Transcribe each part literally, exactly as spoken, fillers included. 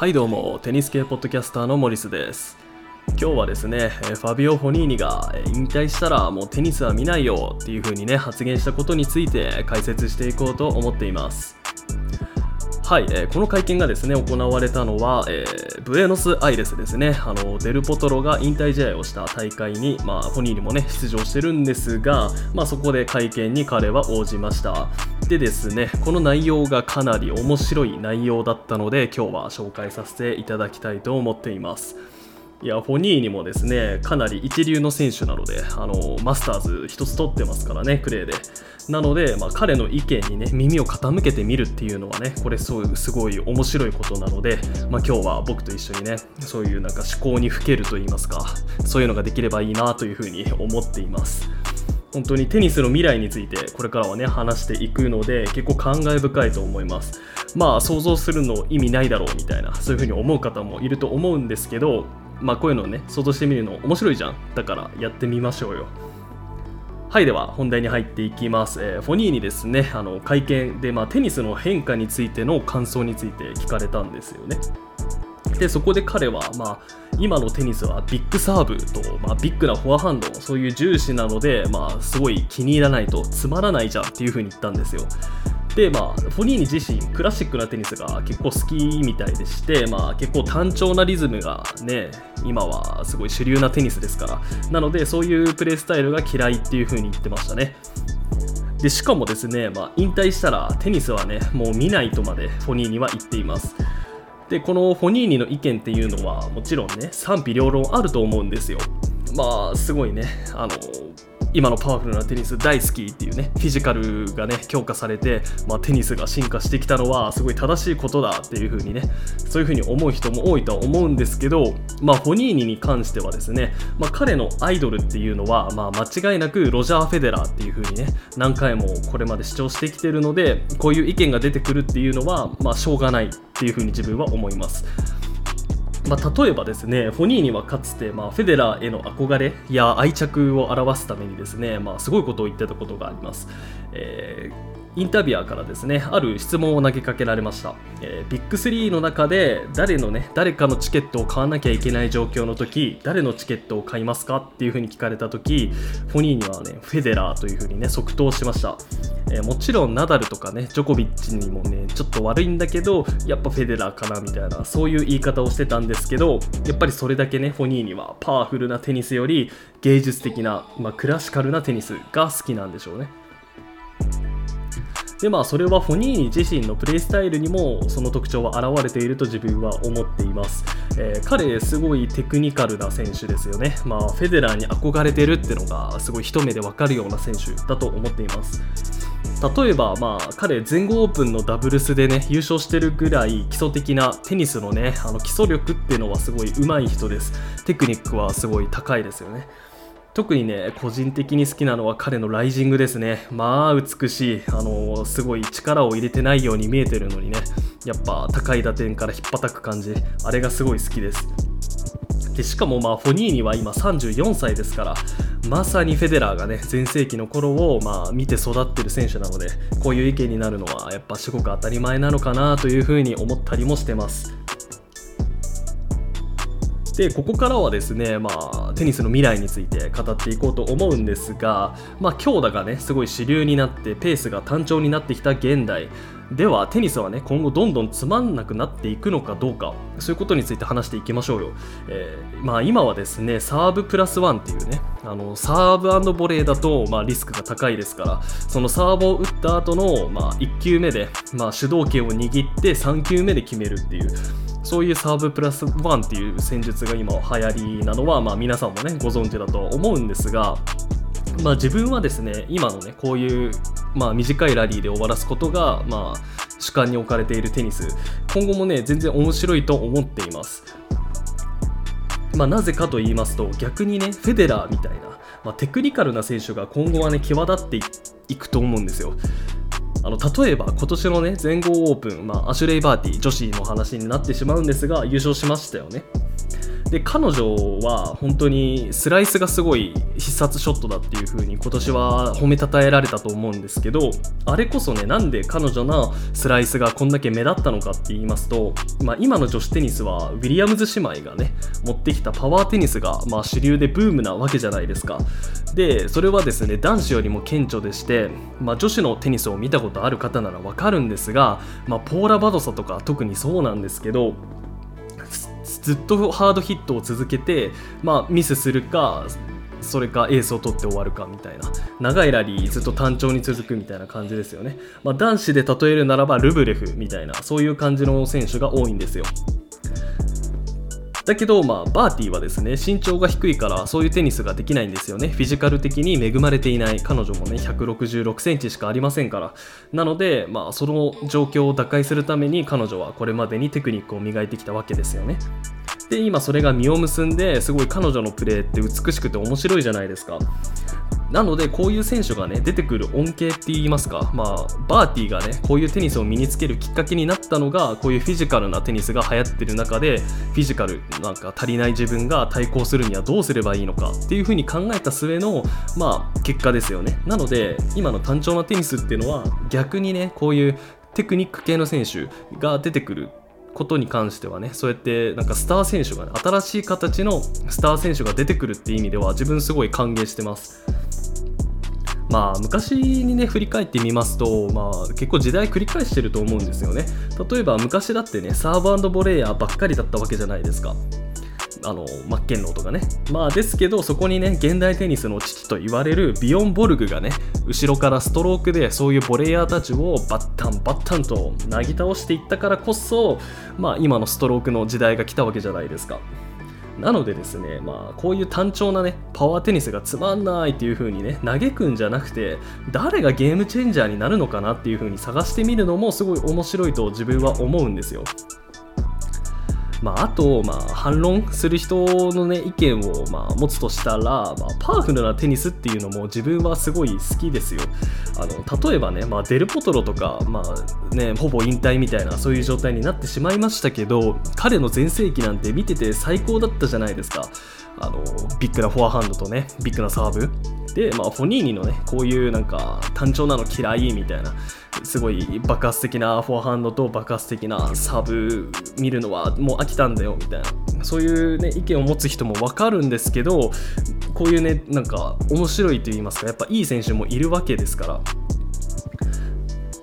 はいどうも、テニス系ポッドキャスターのモリスです。今日はですね、ファビオ・フォニーニが引退したらもうテニスは見ないよっていう風にね発言したことについて解説していこうと思っています。はい、えー、この会見がですね行われたのは、えー、ブエノスアイレスですね。あのデルポトロが引退試合をした大会に、まあ、フォニーニもね出場してるんですが、まあ、そこで会見に彼は応じました。でですね、この内容がかなり面白い内容だったので今日は紹介させていただきたいと思っています。いやフォニーニもですねかなり一流の選手なので、あのマスターズ一つ取ってますからね、クレーで。なので、まあ、彼の意見にね耳を傾けてみるっていうのはね、これすごい、すごい面白いことなので、まあ、今日は僕と一緒にねそういうなんか思考にふけると言いますか、そういうのができればいいなというふうに思っています。本当にテニスの未来についてこれからはね話していくので結構感慨深いと思います。まあ想像するの意味ないだろうみたいな、そういうふうに思う方もいると思うんですけど、まあこういうのをね想像してみるの面白いじゃん、だからやってみましょうよ。はい、では本題に入っていきます。えー、フォニーニですね、あの会見で、まあ、テニスの変化についての感想について聞かれたんですよね。でそこで彼は、まあ、今のテニスはビッグサーブと、まあ、ビッグなフォアハンド、そういう重視なので、まあ、すごい気に入らないとつまらないじゃんっていう風に言ったんですよ。でまあ、フォニーニ自身クラシックなテニスが結構好きみたいでして、まあ、結構単調なリズムがね今はすごい主流なテニスですから、なのでそういうプレースタイルが嫌いっていう風に言ってましたね。でしかもですね、まあ、引退したらテニスはねもう見ないとまでフォニーニは言っています。でこのフォニーニの意見っていうのはもちろんね賛否両論あると思うんですよ。まあすごいねあの今のパワフルなテニス大好きっていうねフィジカルがね強化されて、まあ、テニスが進化してきたのはすごい正しいことだっていう風にねそういう風に思う人も多いとは思うんですけど、まあ、フォニーニに関してはですね、まあ、彼のアイドルっていうのは、まあ、間違いなくロジャー・フェデラーっていう風にね何回もこれまで主張してきてるので、こういう意見が出てくるっていうのは、まあ、しょうがないっていう風に自分は思います。まあ、例えばですね、フォニーニはかつて、まあ、フェデラーへの憧れや愛着を表すためにですね、まあ、すごいことを言ってたことがあります。えー、インタビュアーからですねある質問を投げかけられました。えー、ビッグスリーの中で誰のね誰かのチケットを買わなきゃいけない状況の時、誰のチケットを買いますかっていうふうに聞かれた時、フォニーニはねフェデラーというふうにね即答しました。えー、もちろんナダルとかねジョコビッチにもねちょっと悪いんだけどやっぱフェデラーかなみたいな、そういう言い方をしてたんですけど、やっぱりそれだけねフォニーニはパワフルなテニスより芸術的な、まあ、クラシカルなテニスが好きなんでしょうね。でまあそれはフォニーニ自身のプレイスタイルにもその特徴は現れていると自分は思っています。えー、彼すごいテクニカルな選手ですよね。まあフェデラーに憧れてるってのがすごい一目でわかるような選手だと思っています。例えば、まあ、彼全豪オープンのダブルスでね優勝してるぐらい基礎的なテニスのねあの基礎力っていうのはすごい上手い人です。テクニックはすごい高いですよね。特にね個人的に好きなのは彼のライジングですね。まあ美しい、あのすごい力を入れてないように見えてるのにねやっぱ高い打点から引っ叩く感じ、あれがすごい好きです。でしかもまあフォニーニは今さんじゅうよんさいですから、まさにフェデラーがね全盛期の頃をまあ見て育ってる選手なので、こういう意見になるのはやっぱすごく当たり前なのかなというふうに思ったりもしてます。でここからはですね、まあ、テニスの未来について語っていこうと思うんですが、まあ、強打がねすごい主流になってペースが単調になってきた現代ではテニスはね今後どんどんつまんなくなっていくのかどうか、そういうことについて話していきましょうよ。えーまあ、今はですねサーブプラスワンっていうねあのサーブ&ボレーだと、まあ、リスクが高いですから、そのサーブを打った後の、まあ、いち球目で、まあ、主導権を握ってさん球目で決めるっていう、そういうサーブプラスワンっていう戦術が今流行りなのは、まあ、皆さんもねご存知だと思うんですが、まあ、自分はですね今のねこういう、まあ、短いラリーで終わらすことが、まあ、主観に置かれているテニス、今後もね全然面白いと思っています。まあ、なぜかと言いますと、逆にねフェデラーみたいな、まあ、テクニカルな選手が今後はね際立っていくと思うんですよ。あの例えば今年のね全豪オープン、まあ、アシュレイ・バーティ女子の話になってしまうんですが優勝しましたよね。で彼女は本当にスライスがすごい必殺ショットだっていう風に今年は褒めたたえられたと思うんですけど、あれこそね、なんで彼女のスライスがこんだけ目立ったのかって言いますと、まあ、今の女子テニスはウィリアムズ姉妹がね持ってきたパワーテニスがまあ主流でブームなわけじゃないですか。でそれはですね、男子よりも顕著でして、まあ、女子のテニスを見たことある方ならわかるんですが、まあ、ポーラ・バドサとか特にそうなんですけど、ずっとハードヒットを続けて、まあ、ミスするかそれかエースを取って終わるかみたいな、長いラリーずっと単調に続くみたいな感じですよね。まあ、男子で例えるならばルブレフみたいな、そういう感じの選手が多いんですよ。だけど、まあ、バーティーはですね、身長が低いからそういうテニスができないんですよね。フィジカル的に恵まれていない、彼女もねひゃくろくじゅうろくセンチしかありませんから。なので、まあ、その状況を打開するために彼女はこれまでにテクニックを磨いてきたわけですよね。で今それが実を結んで、すごい彼女のプレーって美しくて面白いじゃないですか。なのでこういう選手がね出てくる恩恵って言いますか、まあ、バーティーがねこういうテニスを身につけるきっかけになったのが、こういうフィジカルなテニスが流行ってる中で、フィジカルなんか足りない自分が対抗するにはどうすればいいのかっていう風に考えた末の、まあ、結果ですよね。なので今の単調なテニスっていうのは逆にね、こういうテクニック系の選手が出てくることに関してはね、そうやってなんかスター選手が、ね、新しい形のスター選手が出てくるっていう意味では自分すごい歓迎してます。まあ、昔にね振り返ってみますと、まあ、結構時代繰り返してると思うんですよね。例えば昔だってねサーブ&ボレーヤーばっかりだったわけじゃないですか、あのマッケンローとかね。まあですけどそこにね現代テニスの父と言われるビヨン・ボルグがね後ろからストロークでそういうボレーヤーたちをバッタンバッタンとなぎ倒していったからこそ、まあ、今のストロークの時代が来たわけじゃないですか。なのでですね、まあ、こういう単調なねパワーテニスがつまんないっていう風にね嘆くんじゃなくて、誰がゲームチェンジャーになるのかなっていう風に探してみるのもすごい面白いと自分は思うんですよ。まあ、あと、まあ、反論する人の、ね、意見を、まあ、持つとしたら、まあ、パワフルなテニスっていうのも自分はすごい好きですよ。あの例えばね、まあ、デルポトロとか、まあね、ほぼ引退みたいなそういう状態になってしまいましたけど、彼の全盛期なんて見てて最高だったじゃないですか。あのビッグなフォアハンドとねビッグなサーブで、まあ、フォニーニのねこういうなんか単調なの嫌いみたいな、すごい爆発的なフォアハンドと爆発的なサーブ見るのはもう飽きたんだよみたいな、そういう、ね、意見を持つ人も分かるんですけど、こういうねなんか面白いと言いますか、やっぱいい選手もいるわけですから。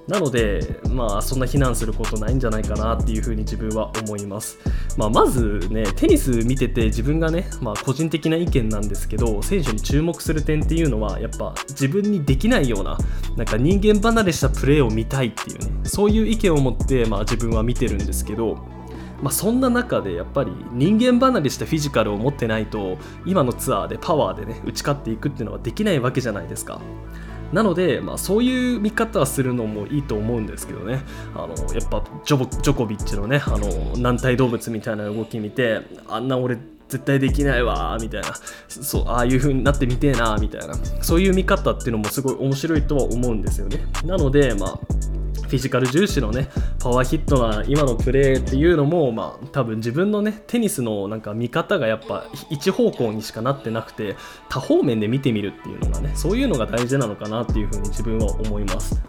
なので、まあ、そんな非難することないんじゃないかなっていうふうに自分は思います。まあ、まずね、テニス見てて自分がね、まあ、個人的な意見なんですけど、選手に注目する点っていうのは、やっぱ自分にできないような、なんか人間離れしたプレーを見たいっていうね、そういう意見を持って、まあ、自分は見てるんですけど、まあ、そんな中でやっぱり人間離れしたフィジカルを持ってないと、今のツアーでパワーでね、打ち勝っていくっていうのはできないわけじゃないですか。なので、まあ、そういう見方はするのもいいと思うんですけどね。あのやっぱジョボ、ジョコビッチのねあの軟体動物みたいな動き見て、あんな俺絶対できないわみたいな、そうああいう風になってみてえなみたいな、そういう見方っていうのもすごい面白いとは思うんですよね。なので、まあ、フィジカル重視のねパワーヒットな今のプレーっていうのも、まあ、多分自分のねテニスのなんか見方がやっぱ一方向にしかなってなくて、多方面で見てみるっていうのがね、そういうのが大事なのかなっていうふうに自分は思います。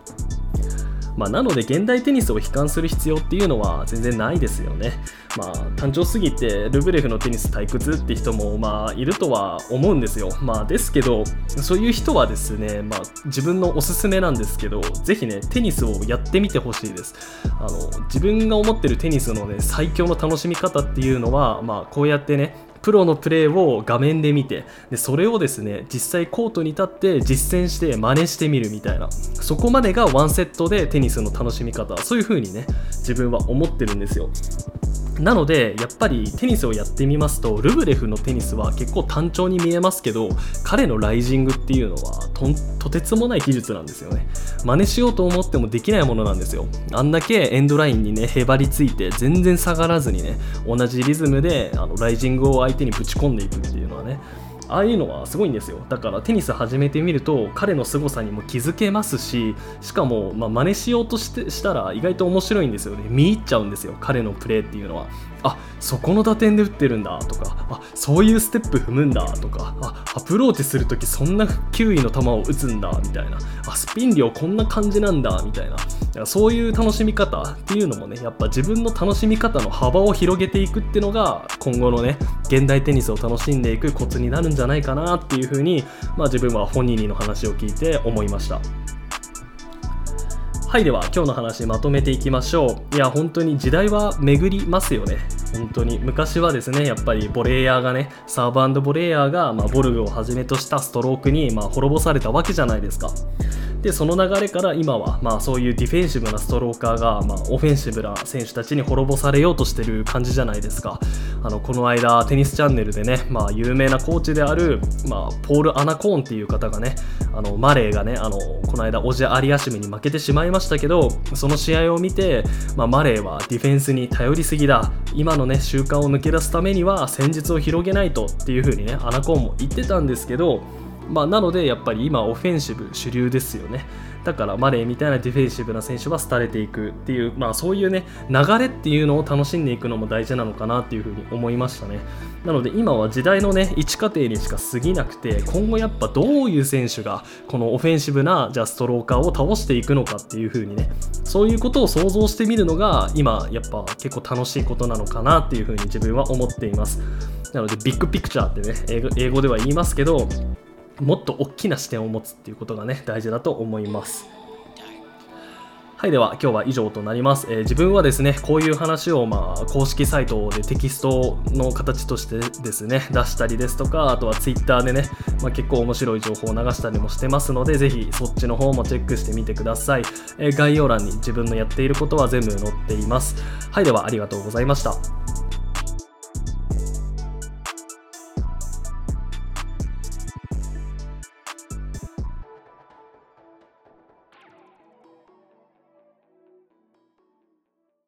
まあ、なので現代テニスを悲観する必要っていうのは全然ないですよね。まあ、単調すぎてルブレフのテニス退屈って人もまあいるとは思うんですよ。まあ、ですけどそういう人はですね、まあ、自分のおすすめなんですけど、ぜひねテニスをやってみてほしいです。あの自分が思ってるテニスのね最強の楽しみ方っていうのは、まあ、こうやってねプロのプレーを画面で見て、でそれをですね実際コートに立って実践して真似してみるみたいな、そこまでがワンセットでテニスの楽しみ方、そういう風にね自分は思ってるんですよ。なのでやっぱりテニスをやってみますと、ルブレフのテニスは結構単調に見えますけど、彼のライジングっていうのは と, とてつもない技術なんですよね。真似しようと思ってもできないものなんですよ。あんだけエンドラインにねへばりついて全然下がらずにね、同じリズムであのライジングを相手にぶち込んでいくっていうのはね、ああいうのはすごいんですよ。だからテニス始めてみると彼の凄さにも気づけますし、しかもまあ真似しようとしてしたら意外と面白いんですよね。見入っちゃうんですよ、彼のプレーっていうのは。あ、そこの打点で打ってるんだとか、あ、そういうステップ踏むんだとか、あ、アプローチするときそんなきゅういの球を打つんだみたいな、あ、スピン量こんな感じなんだみたいな、そういう楽しみ方っていうのもね、やっぱ自分の楽しみ方の幅を広げていくっていうのが今後のね、現代テニスを楽しんでいくコツになるんじゃないかなっていうふうに、まあ、自分は本人の話を聞いて思いました。はい、では今日の話まとめていきましょう。いや本当に時代は巡りますよね。本当に昔はですね、やっぱりボレーヤーがね、サーブ&ボレーヤーが、まあ、ボルグをはじめとしたストロークに、まあ、滅ぼされたわけじゃないですか。でその流れから今は、まあ、そういうディフェンシブなストローカーが、まあ、オフェンシブな選手たちに滅ぼされようとしてる感じじゃないですか。あのこの間テニスチャンネルでね、まあ、有名なコーチである、まあ、ポール・アナコーンっていう方がね、あのマレーがね、あのこの間オジェ・アリアシムに負けてしまいましたけど、その試合を見て、まあ、マレーはディフェンスに頼りすぎだ、今のね習慣を抜け出すためには戦術を広げないとっていう風にね、アナコーンも言ってたんですけど、まあ、なのでやっぱり今オフェンシブ主流ですよね。だからマレーみたいなディフェンシブな選手は廃れていくっていう、まあ、そういうね流れっていうのを楽しんでいくのも大事なのかなっていうふうに思いましたね。なので今は時代のね一過程にしか過ぎなくて、今後やっぱどういう選手がこのオフェンシブなじゃあストローカーを倒していくのかっていうふうにね、そういうことを想像してみるのが今やっぱ結構楽しいことなのかなっていうふうに自分は思っています。なのでビッグピクチャーってね、英語、英語では言いますけど、もっと大きな視点を持つっていうことがね大事だと思います。はい、では今日は以上となります。えー、自分はですね、こういう話をまあ公式サイトでテキストの形としてですね出したりですとか、あとはツイッターでね、まあ、結構面白い情報を流したりもしてますので、ぜひそっちの方もチェックしてみてください。えー、概要欄に自分のやっていることは全部載っています。はい、ではありがとうございました。